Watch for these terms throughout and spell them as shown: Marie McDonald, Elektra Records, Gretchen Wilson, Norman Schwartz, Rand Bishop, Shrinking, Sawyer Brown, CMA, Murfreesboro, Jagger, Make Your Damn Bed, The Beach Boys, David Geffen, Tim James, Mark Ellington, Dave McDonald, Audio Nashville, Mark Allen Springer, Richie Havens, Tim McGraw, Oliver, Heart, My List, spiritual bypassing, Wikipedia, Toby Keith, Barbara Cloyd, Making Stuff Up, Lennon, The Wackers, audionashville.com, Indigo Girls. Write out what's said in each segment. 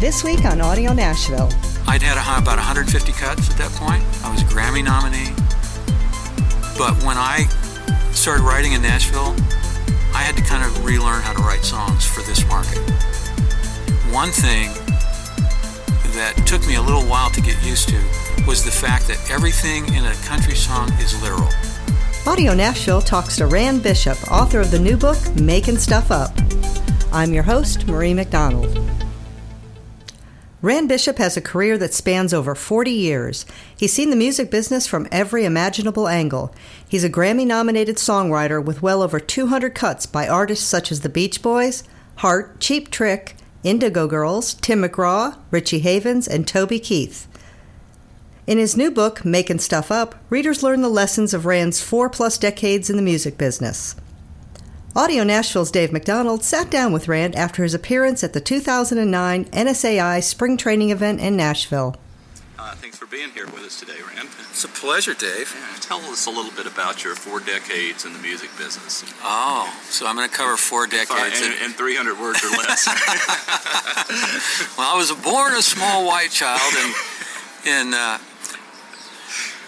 this week on Audio Nashville. I'd had about 150 cuts at that point. I was a Grammy nominee. But when I started writing in Nashville, I had to kind of relearn how to write songs for this market. One thing that took me a little while to get used to was the fact that everything in a country song is literal. Audio Nashville talks to Rand Bishop, author of the new book, Making Stuff Up. I'm your host, Marie McDonald. Rand Bishop has a career that spans over 40 years. He's seen the music business from every imaginable angle. He's a Grammy-nominated songwriter with well over 200 cuts by artists such as The Beach Boys, Heart, Cheap Trick, Indigo Girls, Tim McGraw, Richie Havens, and Toby Keith. In his new book, Making Stuff Up, readers learn the lessons of Rand's 4+ decades in the music business. Audio Nashville's Dave McDonald sat down with Rand after his appearance at the 2009 NSAI Spring Training Event in Nashville. Thanks for being here with us today, Rand. It's a pleasure, Dave. Yeah, tell us a little bit about your 4 decades in the music business. Oh, so I'm going to cover 4 decades. In 300 words or less. Well, I was born a small white child, and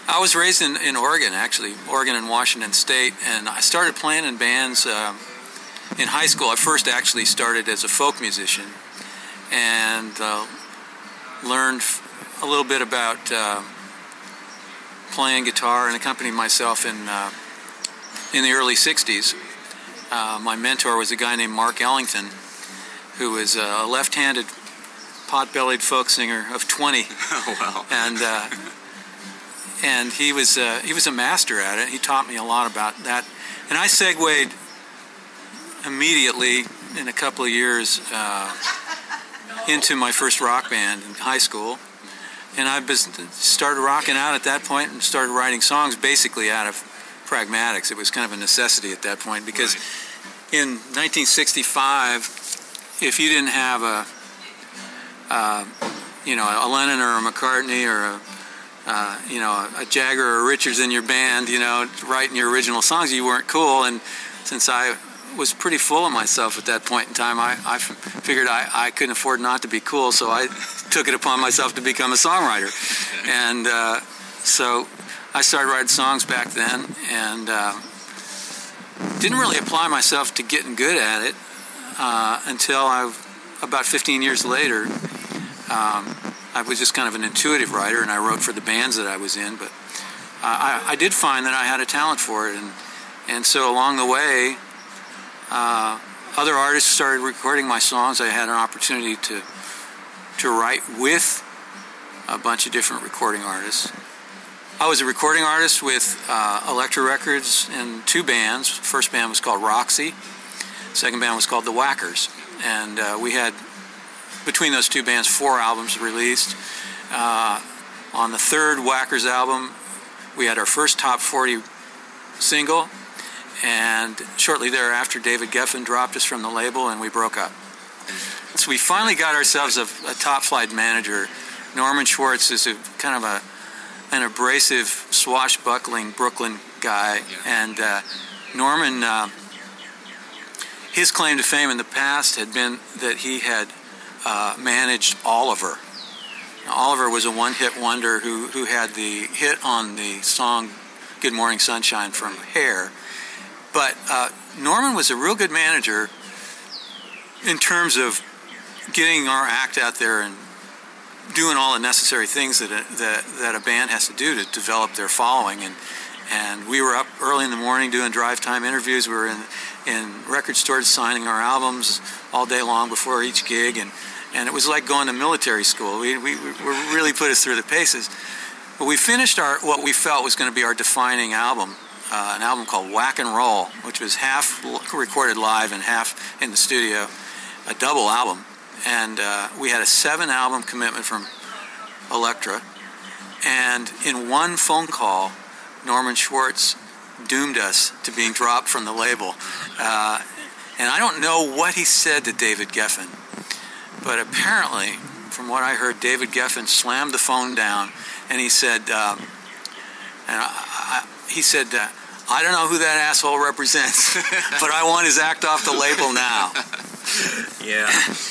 I was raised in Oregon, actually, Oregon and Washington State, and I started playing in bands in high school. I first actually started as a folk musician and learned a little bit about playing guitar and accompanying myself in the early 60s. My mentor was a guy named Mark Ellington, who was a left-handed, pot-bellied folk singer of 20. Oh, wow. And he was a master at it. He taught me a lot about that. And I segued immediately in a couple of years into my first rock band in high school. And I started rocking out at that point and started writing songs basically out of pragmatics. It was kind of a necessity at that point because in 1965, if you didn't have a Lennon or a McCartney or a Jagger or a Richards in your band, writing your original songs, you weren't cool. And since I was pretty full of myself at that point in time, I figured I couldn't afford not to be cool, so I took it upon myself to become a songwriter. And so I started writing songs back then and didn't really apply myself to getting good at it until about 15 years later. I was just kind of an intuitive writer, and I wrote for the bands that I was in, but I did find that I had a talent for it, and so along the way, other artists started recording my songs. I had an opportunity to write with a bunch of different recording artists. I was a recording artist with Elektra Records and 2 bands. The first band was called Roxy. The second band was called The Wackers, and we had, between those 2 bands, 4 albums released. On the third Wackers album, we had our first top 40 single, and shortly thereafter, David Geffen dropped us from the label, and we broke up. So we finally got ourselves a top-flight manager. Norman Schwartz is an abrasive, swashbuckling Brooklyn guy, and Norman, his claim to fame in the past had been that he had managed Oliver. Now, Oliver was a one-hit wonder who had the hit on the song "Good Morning Sunshine" from Hair, but Norman was a real good manager in terms of getting our act out there and doing all the necessary things that a band has to do to develop their following. And we were up early in the morning doing drive-time interviews. We were in record stores signing our albums all day long before each gig, and it was like going to military school. We really put us through the paces. But we finished what we felt was going to be our defining album, an album called Whack and Roll, which was half recorded live and half in the studio, a double album. And we had a 7-album commitment from Elektra. And in one phone call, Norman Schwartz doomed us to being dropped from the label. And I don't know what he said to David Geffen, but apparently, from what I heard, David Geffen slammed the phone down, and he said, "I don't know who that asshole represents, but I want his act off the label now." Yeah.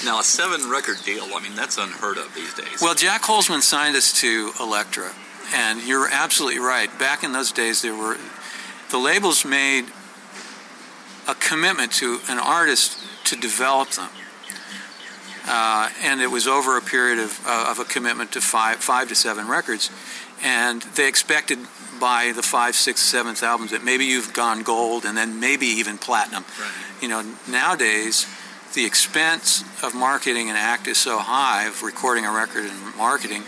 Now, a 7-record deal, I mean, that's unheard of these days. Well, Jack Holzman signed us to Elektra, and you're absolutely right. Back in those days, there were the labels made a commitment to an artist to develop them. And it was over a period of a commitment to five to 7 records. And they expected by the 5th, 6th, 7th albums that maybe you've gone gold and then maybe even platinum. Right. You know, nowadays, the expense of marketing an act is so high, of recording a record and marketing,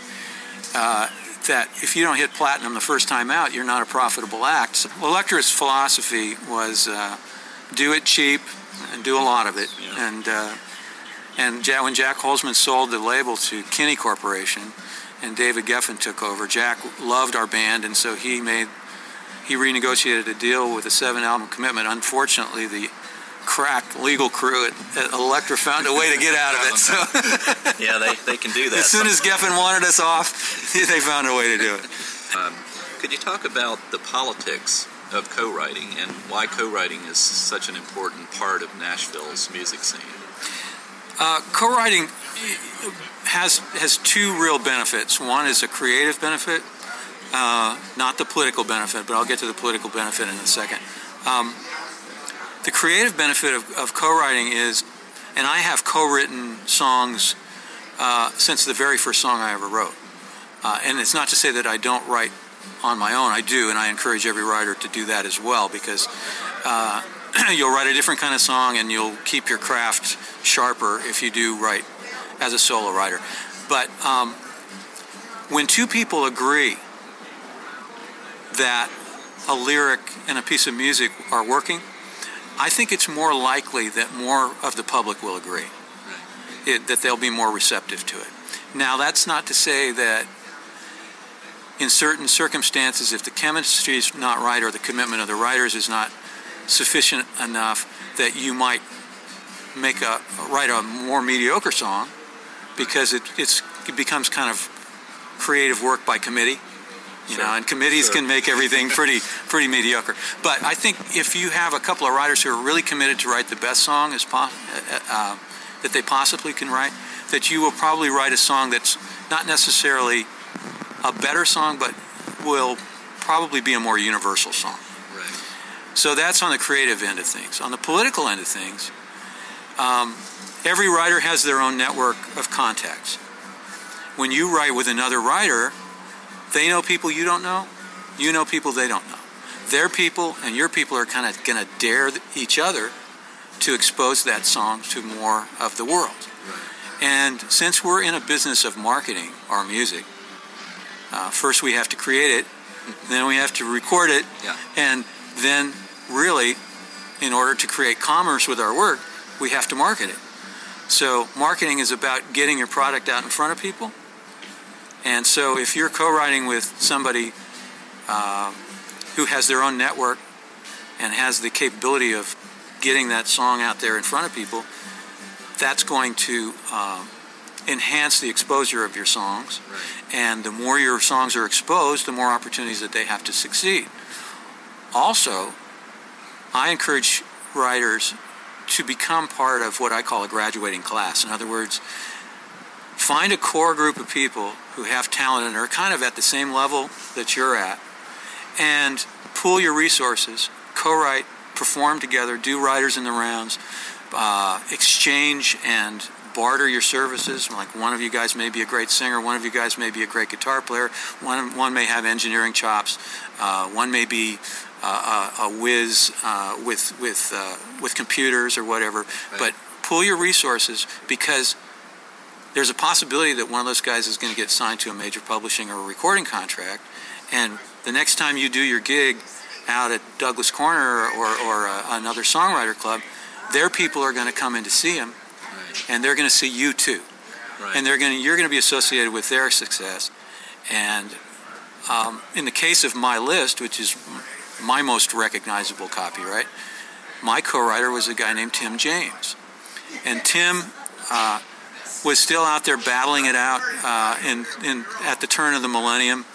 that if you don't hit platinum the first time out, you're not a profitable act. So Elektra's philosophy was do it cheap and do a lot of it. Yeah. And when Jack Holzman sold the label to Kinney Corporation, and David Geffen took over. Jack loved our band, and so he renegotiated a deal with a 7-album commitment. Unfortunately, the crack legal crew at Elektra found a way to get out of it. So yeah, they can do that. As soon as Geffen wanted us off, they found a way to do it. Could you talk about the politics of co-writing and why co-writing is such an important part of Nashville's music scene? Co-writing has 2 real benefits. One is a creative benefit, not the political benefit, but I'll get to the political benefit in a second. The creative benefit of co-writing is, and I have co-written songs since the very first song I ever wrote. And it's not to say that I don't write on my own. I do, and I encourage every writer to do that as well, because you'll write a different kind of song and you'll keep your craft sharper if you do write as a solo writer. But when 2 people agree that a lyric and a piece of music are working, I think it's more likely that more of the public will agree, that they'll be more receptive to it. Now, that's not to say that in certain circumstances, if the chemistry is not right or the commitment of the writers is not sufficient enough, that you might write a more mediocre song because it becomes kind of creative work by committee. You know, and committees can make everything pretty mediocre. But I think if you have a couple of writers who are really committed to write the best song as that they possibly can write, that you will probably write a song that's not necessarily a better song, but will probably be a more universal song. Right. So that's on the creative end of things. On the political end of things, every writer has their own network of contacts. When you write with another writer, they know people you don't know. You know people they don't know. Their people and your people are kind of going to dare each other to expose that song to more of the world. Right. And since we're in a business of marketing our music, first we have to create it, then we have to record it, and then really, in order to create commerce with our work, we have to market it. So marketing is about getting your product out in front of people. And so if you're co-writing with somebody who has their own network and has the capability of getting that song out there in front of people, that's going to enhance the exposure of your songs. Right. And the more your songs are exposed, the more opportunities that they have to succeed. Also, I encourage writers to become part of what I call a graduating class. In other words, find a core group of people who have talent and are kind of at the same level that you're at, and pool your resources, co-write, perform together, do writers in the rounds, exchange and barter your services. Like, one of you guys may be a great singer, one of you guys may be a great guitar player, one may have engineering chops, one may be a whiz with computers or whatever. Right. But pool your resources, because there's a possibility that one of those guys is going to get signed to a major publishing or a recording contract, and the next time you do your gig out at Douglas Corner or another songwriter club, their people are going to come in to see him, and they're going to see you too. Right. And you're going to be associated with their success. And in the case of My List, which is my most recognizable copyright, my co-writer was a guy named Tim James. And Tim was still out there battling it out at the turn of the millennium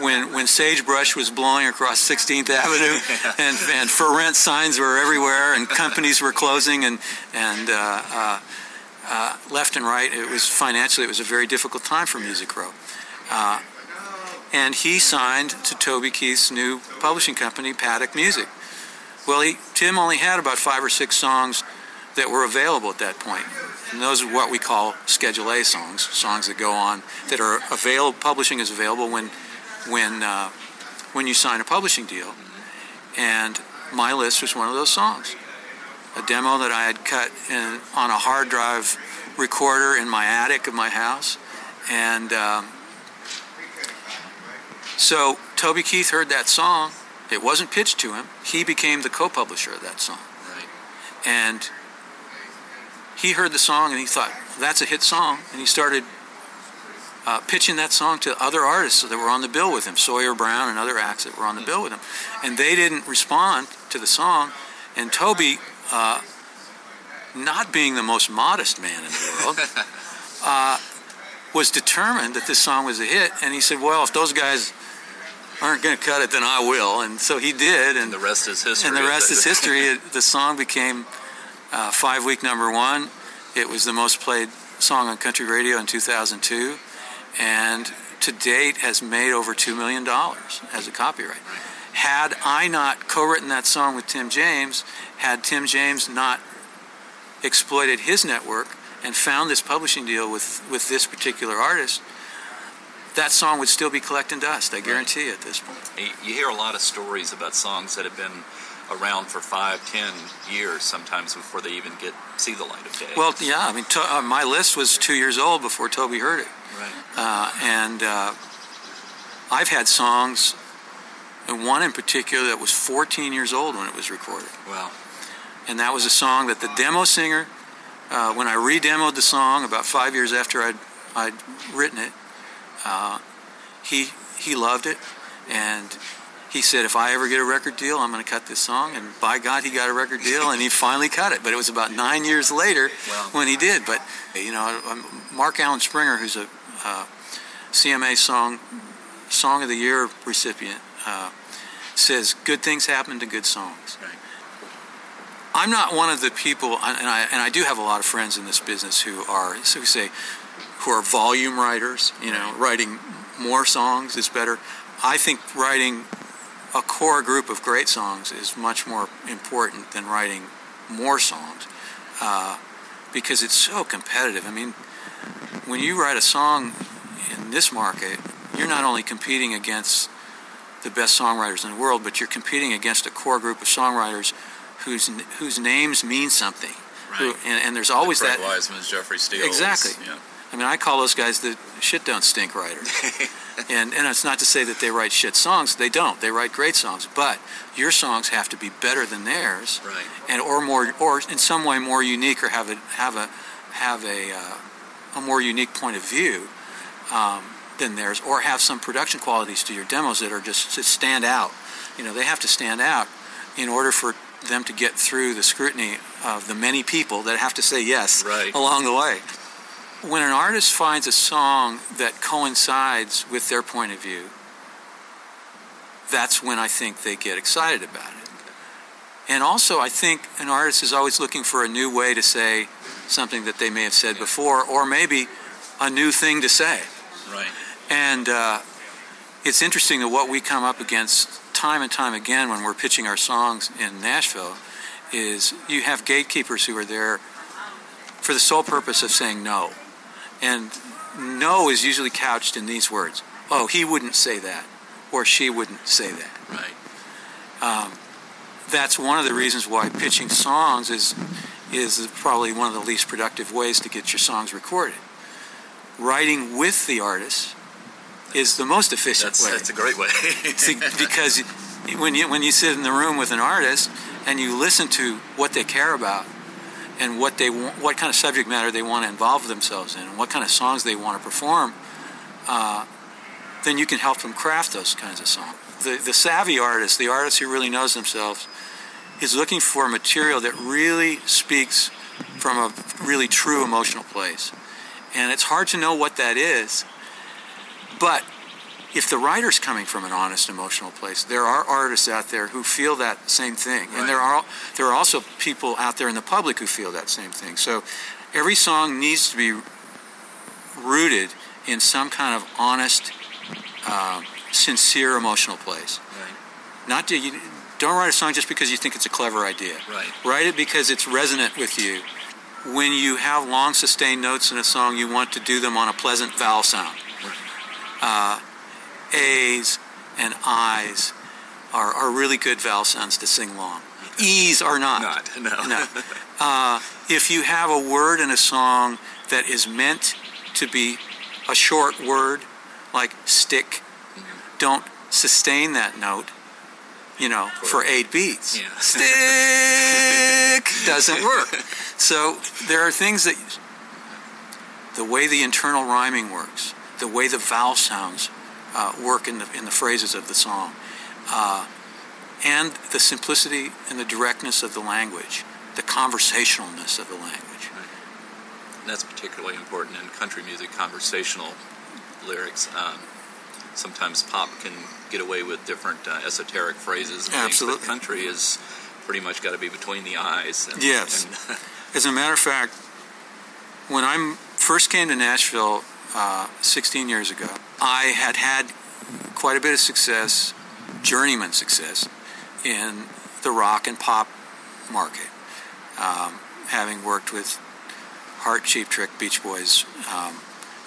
when sagebrush was blowing across 16th Avenue, and for rent signs were everywhere, and companies were closing, and left and right. It was financially, it was a very difficult time for Music Row. And he signed to Toby Keith's new publishing company, Paddock Music. Well, Tim only had about 5 or 6 songs that were available at that point. And those are what we call Schedule A songs, songs that go on, that are available, publishing is available when you sign a publishing deal. And My List was one of those songs. A demo that I had cut on a hard drive recorder in my attic of my house. And so Toby Keith heard that song. It wasn't pitched to him. He became the co-publisher of that song. Right. And he heard the song and he thought, that's a hit song. And he started pitching that song to other artists that were on the bill with him, Sawyer Brown and other acts that were on the bill with him. And they didn't respond to the song. And Toby, not being the most modest man in the world, was determined that this song was a hit. And he said, well, if those guys aren't going to cut it, then I will. And so he did. And the rest is history. And the rest is history. The song became 5-week #1. It was the most played song on country radio in 2002, and to date has made over $2 million as a copyright. Had I not co-written that song with Tim James, had Tim James not exploited his network and found this publishing deal with this particular artist, that song would still be collecting dust, I guarantee you, at this point. You hear a lot of stories about songs that have been around for 5-10 years sometimes before they even see the light of day. Well, yeah, I mean, My List was 2 years old before Toby heard it. Right. And I've had songs, and one in particular that was 14 years old when it was recorded. Wow. And that was a song that the demo singer, when I re-demoed the song about 5 years after I'd written it, he loved it, and he said, if I ever get a record deal, I'm going to cut this song. And by God, he got a record deal, and he finally cut it. But it was about 9 years later when he did. But, you know, Mark Allen Springer, who's a CMA Song of the Year recipient, says, good things happen to good songs. Right. I'm not one of the people, and I do have a lot of friends in this business who are volume writers, you know, writing more songs is better. I think writing a core group of great songs is much more important than writing more songs because it's so competitive. I mean, when you write a song in this market, you're not only competing against the best songwriters in the world, but you're competing against a core group of songwriters whose names mean something. Right. And there's always that. Fred Wiseman's, Jeffrey Steele's. Exactly. Yeah. I mean, I call those guys the shit don't stink writers. And it's not to say that they write shit songs. They don't. They write great songs. But your songs have to be better than theirs, right? And or in some way more unique, or have a more unique point of view than theirs, or have some production qualities to your demos that are just to stand out. You know, they have to stand out in order for them to get through the scrutiny of the many people that have to say yes along the way. When an artist finds a song that coincides with their point of view, that's when I think they get excited about it. And also, I think an artist is always looking for a new way to say something that they may have said before, or maybe a new thing to say. Right. And it's interesting that what we come up against time and time again when we're pitching our songs in Nashville is you have gatekeepers who are there for the sole purpose of saying no. And no is usually couched in these words. Oh, he wouldn't say that, or she wouldn't say that. Right. That's one of the reasons why pitching songs is probably one of the least productive ways to get your songs recorded. Writing with the artist is the most efficient way. That's a great way. See, because when you sit in the room with an artist and you listen to what they care about, and what they want, what kind of subject matter they want to involve themselves in, and what kind of songs they want to perform, then you can help them craft those kinds of songs. The savvy artist, the artist who really knows themselves, is looking for material that really speaks from a really true emotional place. And it's hard to know what that is, but if the writer's coming from an honest, emotional place, there are artists out there who feel that same thing. Right. And there are also people out there in the public who feel that same thing. So every song needs to be rooted in some kind of honest, sincere, emotional place. Right. Don't write a song just because you think it's a clever idea. Right. Write it because it's resonant with you. When you have long, sustained notes in a song, you want to do them on a pleasant vowel sound. Right. A's and I's are really good vowel sounds to sing long. E's are not. No. If you have a word in a song that is meant to be a short word, like stick, don't sustain that note, for 8 beats. Yeah. Stick doesn't work. So there are things that, the way the internal rhyming works, the way the vowel sounds work in the phrases of the song, and the simplicity and the directness of the language, the conversationalness of the language. Right. That's particularly important in country music, conversational lyrics. Sometimes pop can get away with different esoteric phrases. And absolutely. Things, but country is pretty much got to be between the eyes. Yes. And as a matter of fact, when I first came to Nashville 16 years ago, I had quite a bit of success, journeyman success, in the rock and pop market, having worked with Heart, Cheap Trick, Beach Boys,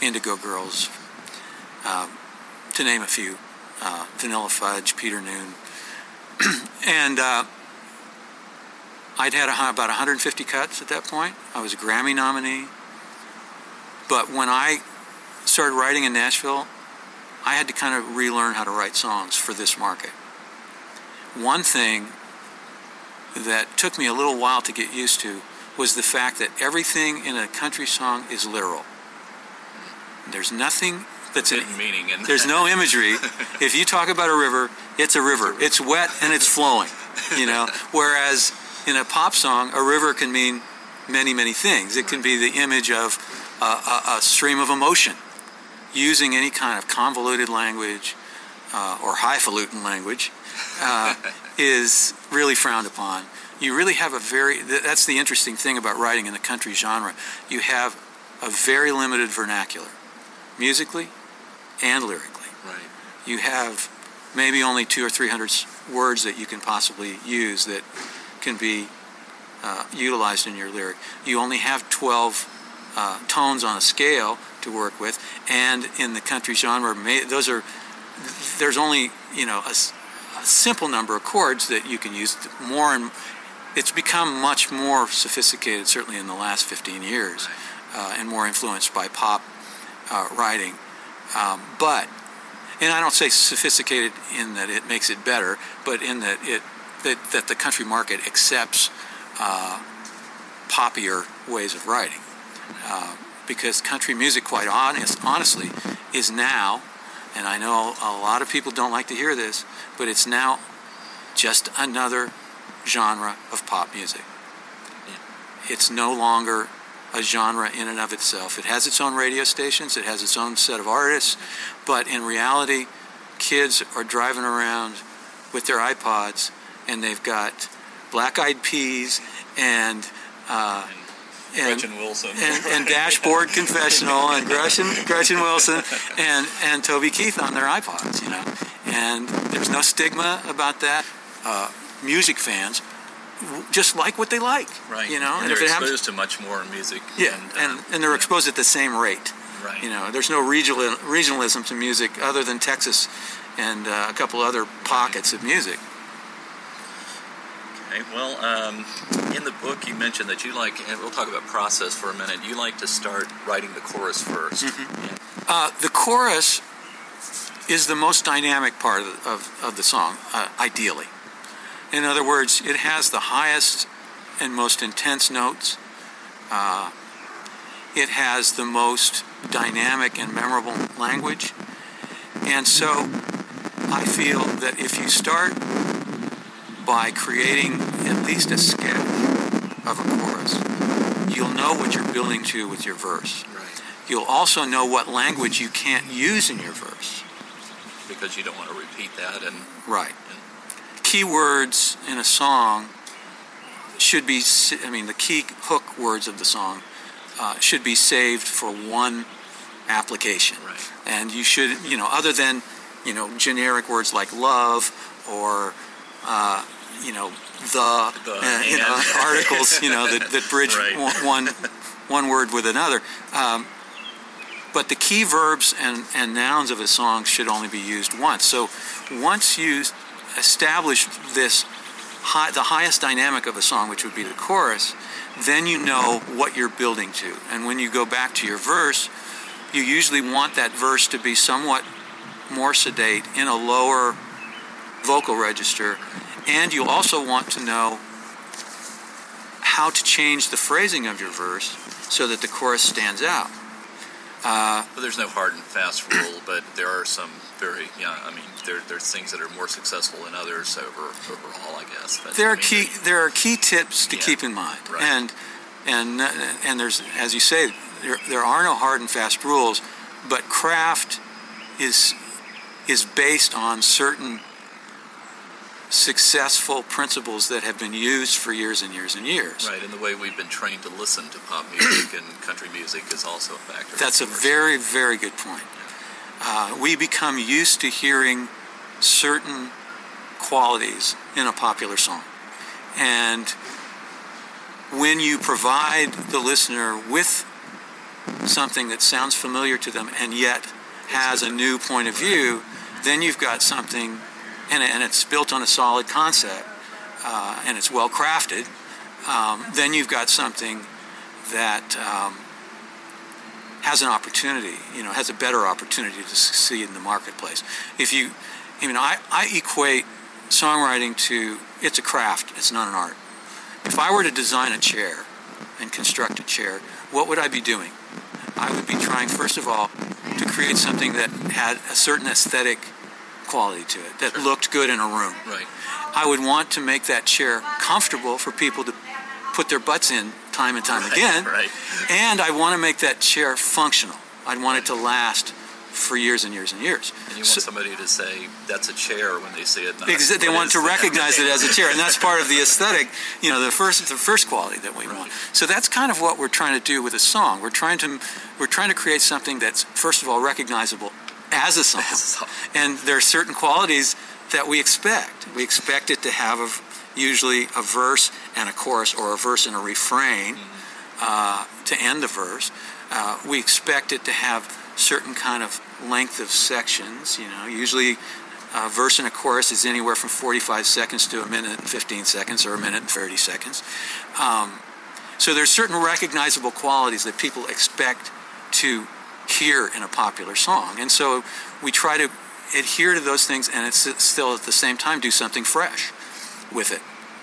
Indigo Girls, to name a few, Vanilla Fudge, Peter Noon, and I'd had about 150 cuts at that point. I was a Grammy nominee, but when I started writing in Nashville, I had to kind of relearn how to write songs for this market. One thing that took me a little while to get used to was the fact that everything in a country song is literal. There's nothing that's in meaning. There's no imagery. If you talk about a river, it's a river. It's wet and it's flowing, Whereas in a pop song, a river can mean many, many things. It can be the image of a stream of emotion. Using any kind of convoluted language or highfalutin language is really frowned upon. You really have that's the interesting thing about writing in the country genre. You have a very limited vernacular, musically and lyrically. Right. You have maybe only 200 or 300 words that you can possibly use that can be utilized in your lyric. You only have 12 tones on a scale to work with, and in the country genre, there's only a simple number of chords that you can use. It's become much more sophisticated, certainly in the last 15 years, and more influenced by pop writing. But I don't say sophisticated in that it makes it better, but in that that the country market accepts poppier ways of writing. Because country music, quite honestly, is now, and I know a lot of people don't like to hear this, but it's now just another genre of pop music. Yeah. It's no longer a genre in and of itself. It has its own radio stations, it has its own set of artists, but in reality, kids are driving around with their iPods, and they've got Black Eyed Peas and Gretchen Wilson and Dashboard Confessional and Gretchen Wilson and Toby Keith on their iPods, And there's no stigma about that. Music fans just like what they like, right? And they're exposed to much more music. Yeah, and they're exposed at the same rate. Right. There's no regionalism to music other than Texas and a couple other pockets of music. Well, in the book you mentioned that you like, and we'll talk about process for a minute, you like to start writing the chorus first. Mm-hmm. The chorus is the most dynamic part of the song, ideally. In other words, it has the highest and most intense notes. It has the most dynamic and memorable language. And so I feel that if you start by creating at least a sketch of a chorus, you'll know what you're building to with your verse. Right. You'll also know what language you can't use in your verse. because you don't want to repeat that. And right. And key words in a song should be, I mean, the key hook words of the song should be saved for one application. Right. And you should, you know, other than, you know, generic words like love or, you know, the you know, articles, you know, that bridge right. one word with another. But the key verbs and nouns of a song should only be used once. So once you establish this, the highest dynamic of a song, which would be the chorus, then you know what you're building to. And when you go back to your verse, you usually want that verse to be somewhat more sedate in a lower vocal register. And you also want to know how to change the phrasing of your verse so that the chorus stands out. Well, there's no hard and fast rule, but there are some very, I mean, there's things that are more successful than others overall, I guess. But there are key tips to keep in mind, right. and there's, as you say, there are no hard and fast rules, but craft is based on certain successful principles that have been used for years and years and years. Right, and the way we've been trained to listen to pop music and country music is also a factor. That's a very, very good point. We become used to hearing certain qualities in a popular song. And when you provide the listener with something that sounds familiar to them and yet has a new point of view, then you've got something. And it's built on a solid concept, and it's well crafted, then you've got something that has an opportunity, you know, has a better opportunity to succeed in the marketplace. I equate songwriting to, it's a craft, it's not an art. If I were to design a chair and construct a chair, what would I be doing? I would be trying, first of all, to create something that had a certain aesthetic quality to it that looked good in a room. Right. I would want to make that chair comfortable for people to put their butts in time and time again. Right. And I want to make that chair functional. I'd want it to last for years and years and years. And you want somebody to say that's a chair when they see it. They want to recognize it as a chair, and that's part of the aesthetic. You know, the first quality that we want. So that's kind of what we're trying to do with a song. We're trying to create something that's first of all recognizable as a song, and there are certain qualities that we expect. We expect it to have usually a verse and a chorus, or a verse and a refrain to end the verse. We expect it to have certain kind of length of sections. You know, usually a verse and a chorus is anywhere from 45 seconds to a minute and 15 seconds, or a minute and 30 seconds. So there's certain recognizable qualities that people expect to hear in a popular song, and so we try to adhere to those things, and it's still at the same time do something fresh with it,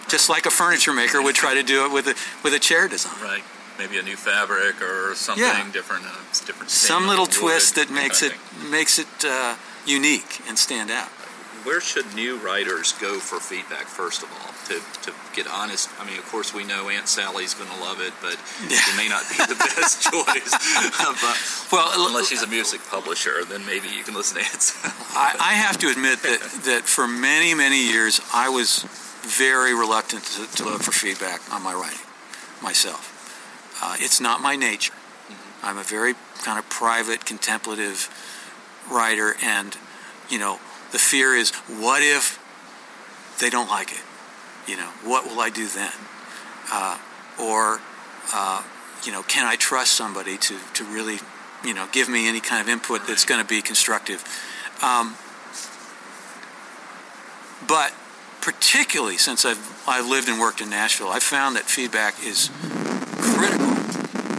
just like a furniture maker would try to do it with a chair design. Right, maybe a new fabric or something different. Different. Some little twist that makes it unique and stand out. Where should new writers go for feedback, first of all, to get honest? I mean, of course, we know Aunt Sally's going to love it, but it may not be the best choice. Unless she's a music publisher, then maybe you can listen to Aunt Sally. I have to admit that for many, many years, I was very reluctant to look for feedback on my writing myself. It's not my nature. I'm a very kind of private, contemplative writer, and, you know, the fear is, what if they don't like it? You know, what will I do then? You know, can I trust somebody to really, you know, give me any kind of input that's going to be constructive? But particularly since I've lived and worked in Nashville, I've found that feedback is critical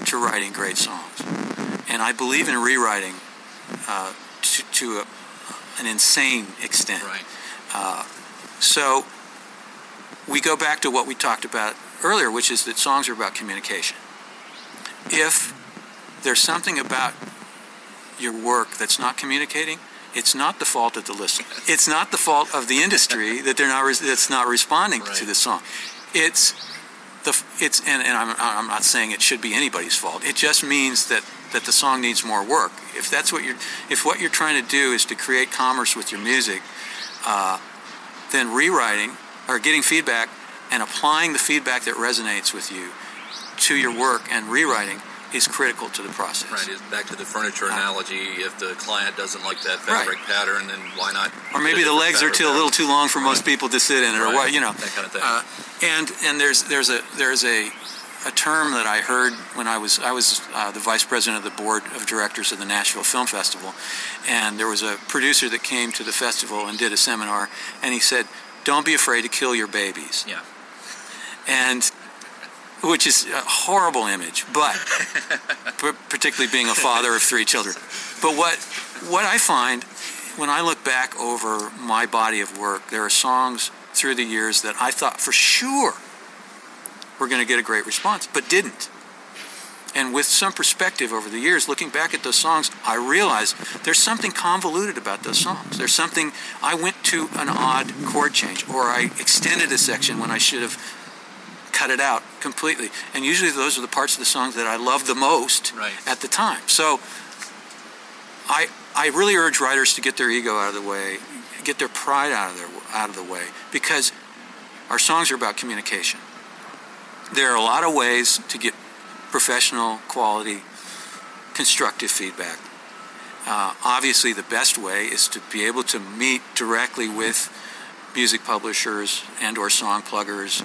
to writing great songs. And I believe in rewriting to an insane extent. Right. So we go back to what we talked about earlier, which is that songs are about communication. If there's something about your work that's not communicating, it's not the fault of the listener. It's not the fault of the industry that that's not responding to the song. It's I'm not saying it should be anybody's fault. It just means that the song needs more work. If that's what you're trying to do is to create commerce with your music, then rewriting or getting feedback and applying the feedback that resonates with you to your work and rewriting is critical to the process. Right. Back to the furniture analogy, if the client doesn't like that fabric pattern, then why not? Or maybe the legs are a little too long for most people to sit in it, or what, you know. That kind of thing. And there's a term that I heard when I was the vice president of the board of directors of the Nashville Film Festival, and there was a producer that came to the festival and did a seminar, and he said, "Don't be afraid to kill your babies." Yeah. And which is a horrible image, but particularly being a father of three children. But what I find when I look back over my body of work, there are songs through the years that I thought for sure were going to get a great response, but didn't. And with some perspective over the years, looking back at those songs, I realized there's something convoluted about those songs. There's something, I went to an odd chord change, or I extended a section when I should have cut it out completely. And usually those are the parts of the songs that I love the most at the time. So I really urge writers to get their ego out of the way, get their pride out of the way, because our songs are about communication. There are a lot of ways to get professional, quality, constructive feedback. Obviously the best way is to be able to meet directly with music publishers and or song pluggers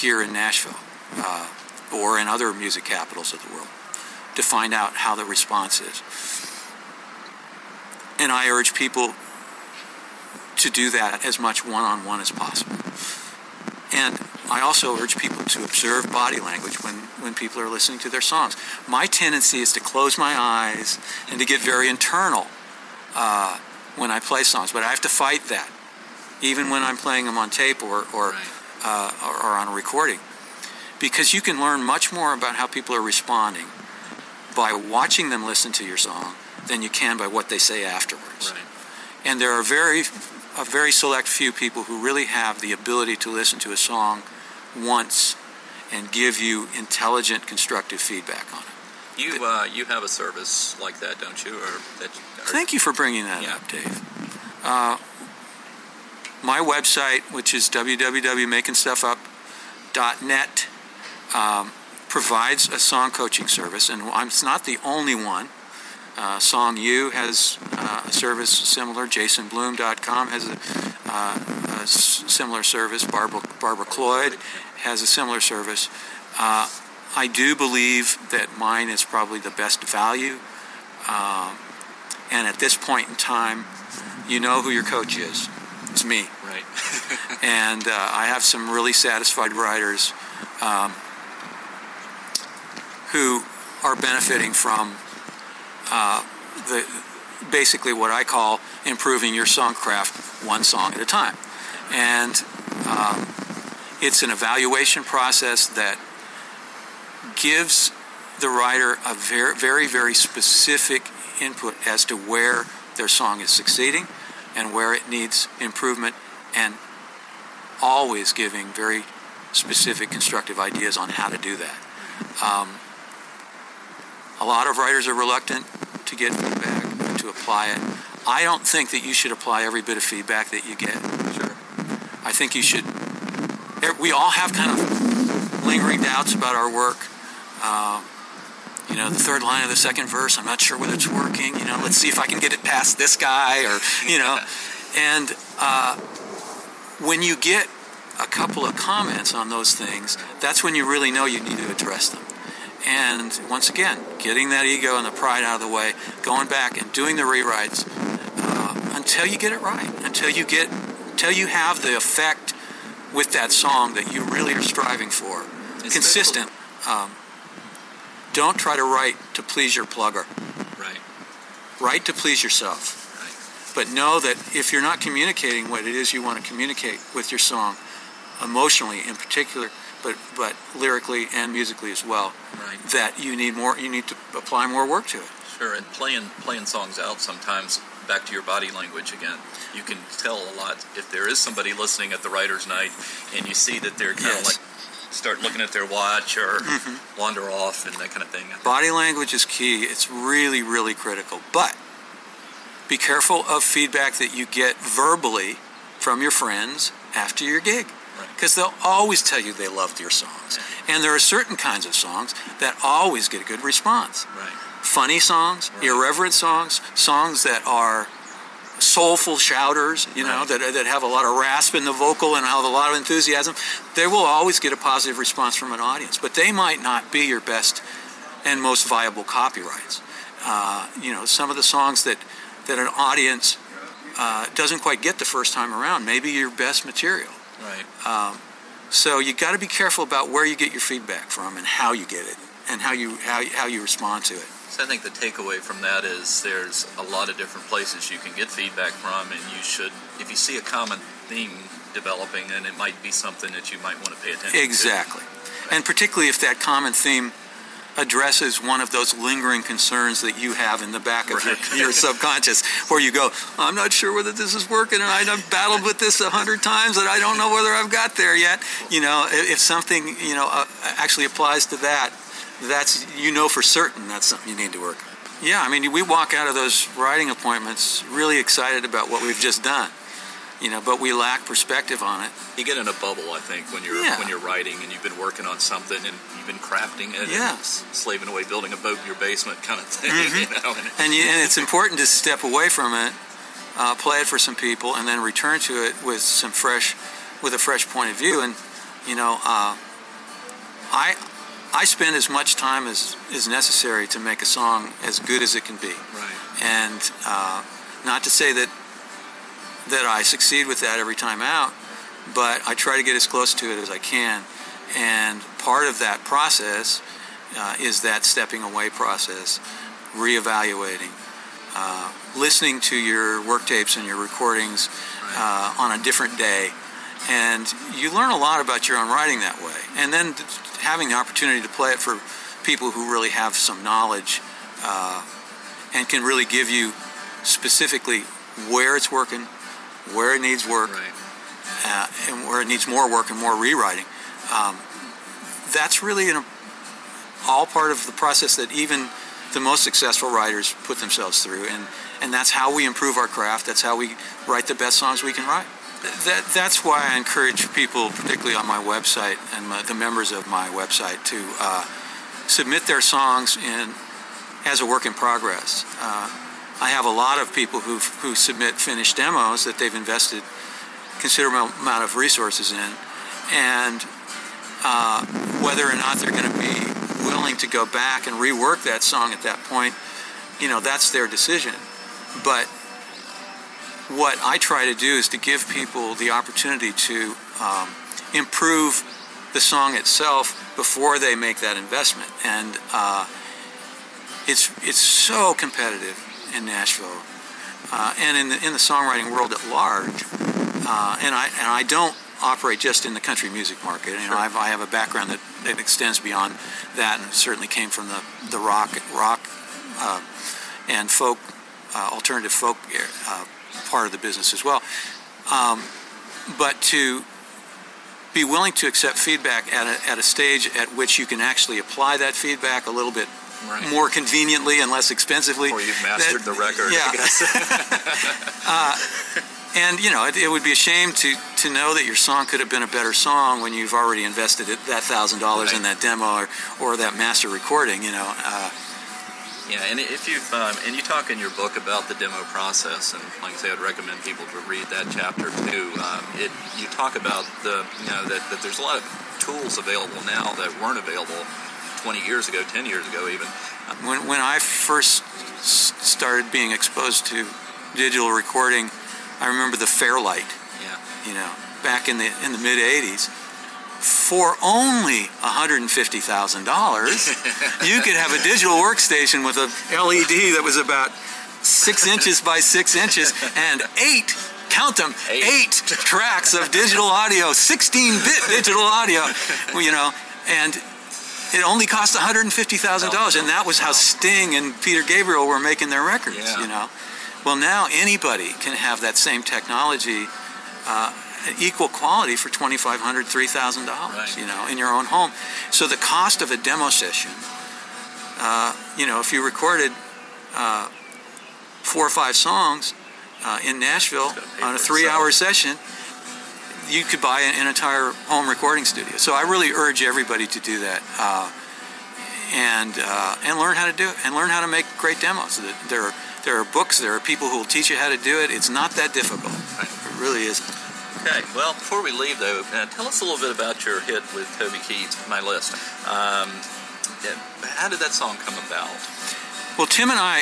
here in Nashville or in other music capitals of the world to find out how the response is. And I urge people to do that as much one-on-one as possible. And I also urge people to observe body language when people are listening to their songs. My tendency is to close my eyes and to get very internal when I play songs, but I have to fight that, even when I'm playing them on tape or on a recording, because you can learn much more about how people are responding by watching them listen to your song than you can by what they say afterwards. Right. And there are a very select few people who really have the ability to listen to a song once and give you intelligent, constructive feedback on it. You have a service like that, don't you? Thank you for bringing that up, Dave. My website, which is www.makingstuffup.net, provides a song coaching service, and it's not the only one. Song U has a service similar. JasonBloom.com has a similar service. Barbara Cloyd has a similar service. I do believe that mine is probably the best value. And at this point in time, you know who your coach is. It's me. Right. And I have some really satisfied writers who are benefiting from basically what I call improving your song craft one song at a time. And it's an evaluation process that gives the writer a very, very, very specific input as to where their song is succeeding and where it needs improvement, and always giving very specific constructive ideas on how to do that. A lot of writers are reluctant to get feedback and to apply it. I don't think that you should apply every bit of feedback that you get. Sure. I think you should. We all have kind of lingering doubts about our work. The third line of the second verse, I'm not sure whether it's working, let's see if I can get it past this guy, or, And when you get a couple of comments on those things, that's when you really know you need to address them. And once again, getting that ego and the pride out of the way, going back and doing the rewrites until you get it right, until you have the effect with that song that you really are striving for. It's consistent. Don't try to write to please your plugger. Right. Write to please yourself. Right. But know that if you're not communicating what it is you want to communicate with your song, emotionally in particular, but lyrically and musically as well, that you need to apply more work to it. Sure, and playing songs out sometimes, back to your body language again. You can tell a lot if there is somebody listening at the writer's night and you see that they're kind of like start looking at their watch or wander off and that kind of thing. Body language is key. It's really, really critical. But be careful of feedback that you get verbally from your friends after your gig. Because they'll always tell you they loved your songs. Yeah. And there are certain kinds of songs that always get a good response. Right. Funny songs, irreverent songs, songs that are soulful shouters, you know, that have a lot of rasp in the vocal and have a lot of enthusiasm. They will always get a positive response from an audience. But they might not be your best and most viable copyrights. You know, some of the songs that an audience doesn't quite get the first time around, maybe your best material. Right. So you got to be careful about where you get your feedback from and how you get it and how you respond to it. So I think the takeaway from that is there's a lot of different places you can get feedback from, and you should, if you see a common theme developing, then it might be something that you might want to pay attention to. Exactly. And particularly if that common theme addresses one of those lingering concerns that you have in the back of your subconscious, where you go, I'm not sure whether this is working, and I've battled with this 100 times, and I don't know whether I've got there yet. You know, if something, you know, actually applies to that, that's, you know, for certain that's something you need to work on. Yeah, I mean, we walk out of those writing appointments really excited about what we've just done. You know, but we lack perspective on it. You get in a bubble, I think, when you're writing and you've been working on something and you've been crafting it, and slaving away, building a boat in your basement, kind of thing. Mm-hmm. You know, and it's important to step away from it, play it for some people, and then return to it with a fresh point of view. And you know, I spend as much time as is necessary to make a song as good as it can be. Right. And not to say that I succeed with that every time out, but I try to get as close to it as I can. And part of that process is that stepping away process, reevaluating, listening to your work tapes and your recordings on a different day. And you learn a lot about your own writing that way. And then having the opportunity to play it for people who really have some knowledge and can really give you specifically where it's working, where it needs work, and where it needs more work and more rewriting. That's really all part of the process that even the most successful writers put themselves through, and that's how we improve our craft. That's how we write the best songs we can write. That's why I encourage people, particularly on my website and the members of my website, to submit their songs as a work in progress. I have a lot of people who submit finished demos that they've invested considerable amount of resources in, and whether or not they're going to be willing to go back and rework that song at that point, you know, that's their decision. But what I try to do is to give people the opportunity to improve the song itself before they make that investment. And it's so competitive in Nashville, and in the songwriting world at large, and I don't operate just in the country music market. You know, I have a background that extends beyond that, and certainly came from the rock and folk, alternative folk part of the business as well. But to be willing to accept feedback at a stage at which you can actually apply that feedback a little bit. Right. More conveniently and less expensively. Or you've mastered the record, yeah. I guess. And, you know, it would be a shame to know that your song could have been a better song when you've already invested that $1,000 in that demo or that master recording, you know. Yeah, and if you've, and you talk in your book about the demo process, and like I say, I'd recommend people to read that chapter too. You talk about that there's a lot of tools available now that weren't available 20 years ago, 10 years ago even. When I first started being exposed to digital recording, I remember the Fairlight, you know, back in the mid-'80s. For only $150,000, you could have a digital workstation with a LED that was about 6 inches by 6 inches and eight tracks of digital audio, 16-bit digital audio, you know, and it only cost $150,000, and that was how Sting and Peter Gabriel were making their records, you know. Well, now anybody can have that same technology equal quality for $2,500, $3,000, right, you know, in your own home. So the cost of a demo session, you know, if you recorded 4 or 5 songs in Nashville on a 3-hour session, you could buy an entire home recording studio. So I really urge everybody to do that, and learn how to do it, and learn how to make great demos. There are books, there are people who will teach you how to do it. It's not that difficult. It really isn't. Okay, well, before we leave, though, tell us a little bit about your hit with Toby Keith, My List. How did that song come about? Well, Tim and I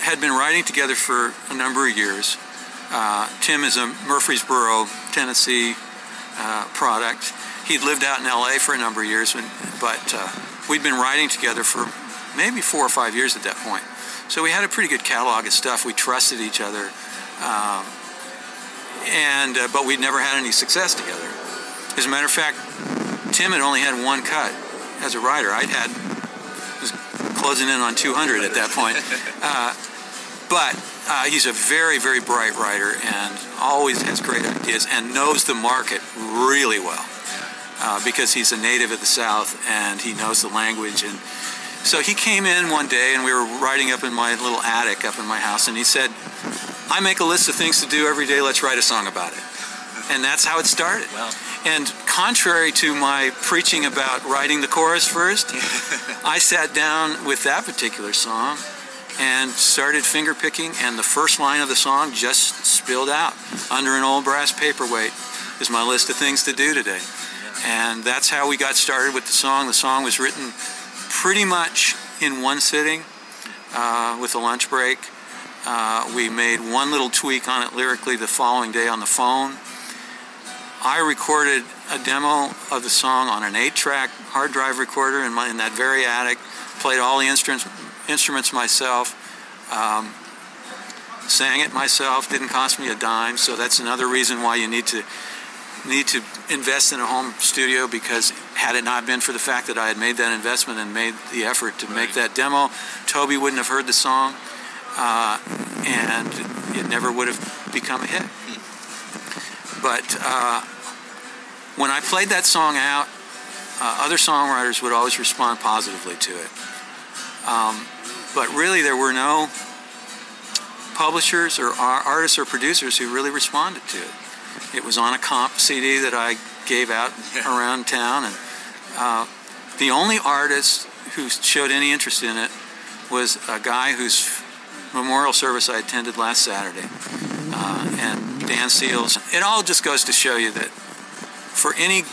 had been writing together for a number of years. Tim is a Murfreesboro, Tennessee product. He'd lived out in L.A. for a number of years, but we'd been writing together for maybe 4 or 5 years at that point. So we had a pretty good catalog of stuff. We trusted each other, but we'd never had any success together. As a matter of fact, Tim had only had 1 cut as a writer. I was closing in on 200 at that point. But he's a very, very bright writer and always has great ideas and knows the market really well, because he's a native of the South and he knows the language. And so he came in one day, and we were writing up in my little attic up in my house, and he said, "I make a list of things to do every day. Let's write a song about it." And that's how it started. Wow. And contrary to my preaching about writing the chorus first, I sat down with that particular song and started finger-picking, and the first line of the song just spilled out. "Under an old brass paperweight is my list of things to do today." And that's how we got started with the song. The song was written pretty much in one sitting, with a lunch break. We made one little tweak on it lyrically the following day on the phone. I recorded a demo of the song on an 8-track hard drive recorder in that very attic, played all the instruments myself, sang it myself. Didn't cost me a dime, so that's another reason why you need to invest in a home studio, because had it not been for the fact that I had made that investment and made the effort to make that demo, Toby wouldn't have heard the song, and it never would have become a hit. But when I played that song out, other songwriters would always respond positively to it. But really there were no publishers or artists or producers who really responded to it. It was on a comp CD that I gave out around town, and the only artist who showed any interest in it was a guy whose memorial service I attended last Saturday, and Dan Seals. It all just goes to show you that for any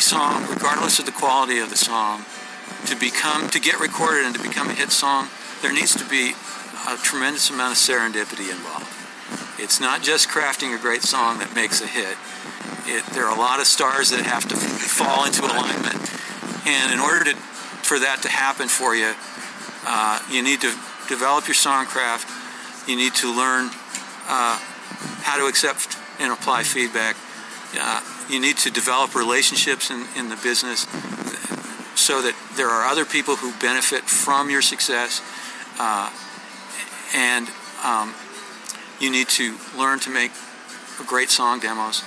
song, regardless of the quality of the song, to get recorded and to become a hit song, there needs to be a tremendous amount of serendipity involved. It's not just crafting a great song that makes a hit. There are a lot of stars that have to fall into alignment. And in order for that to happen for you, you need to develop your song craft. You need to learn how to accept and apply feedback. You need to develop relationships in the business so that there are other people who benefit from your success. You need to learn to make great song demos,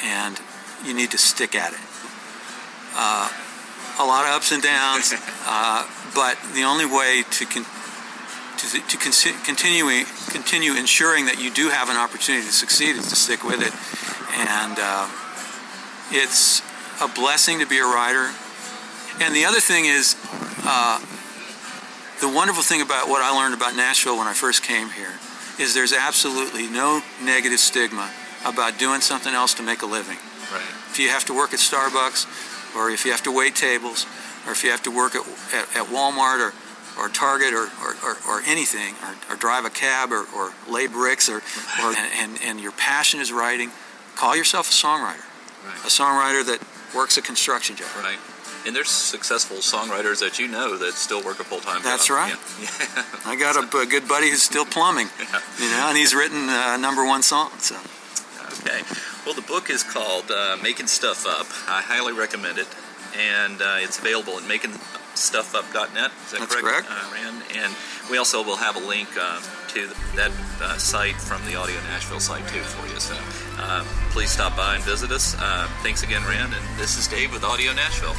and you need to stick at it. A lot of ups and downs, but the only way to continue ensuring that you do have an opportunity to succeed is to stick with it. And it's a blessing to be a writer. And the other thing is, the wonderful thing about what I learned about Nashville when I first came here is there's absolutely no negative stigma about doing something else to make a living. Right. If you have to work at Starbucks, or if you have to wait tables, or if you have to work at Walmart or Target or anything, or drive a cab or lay bricks, and your passion is writing, call yourself a songwriter. Right. A songwriter that works a construction job. Right. And there's successful songwriters that you know that still work a full-time job. That's right. Yeah. I got a good buddy who's still plumbing, you know, and he's written #1 song. So. Okay. Well, the book is called Making Stuff Up. I highly recommend it. and it's available at makingstuffup.net. Is that correct? Rand? And we also will have a link to that site from the Audio Nashville site too for you. So please stop by and visit us. Thanks again, Rand, and this is Dave with Audio Nashville.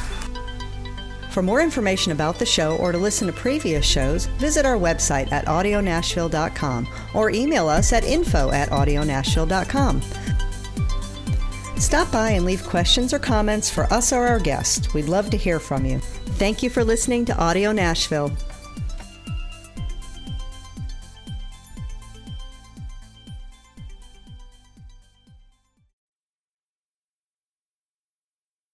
For more information about the show or to listen to previous shows, visit our website at audionashville.com or email us at info@audionashville.com. Stop by and leave questions or comments for us or our guest. We'd love to hear from you. Thank you for listening to Audio Nashville.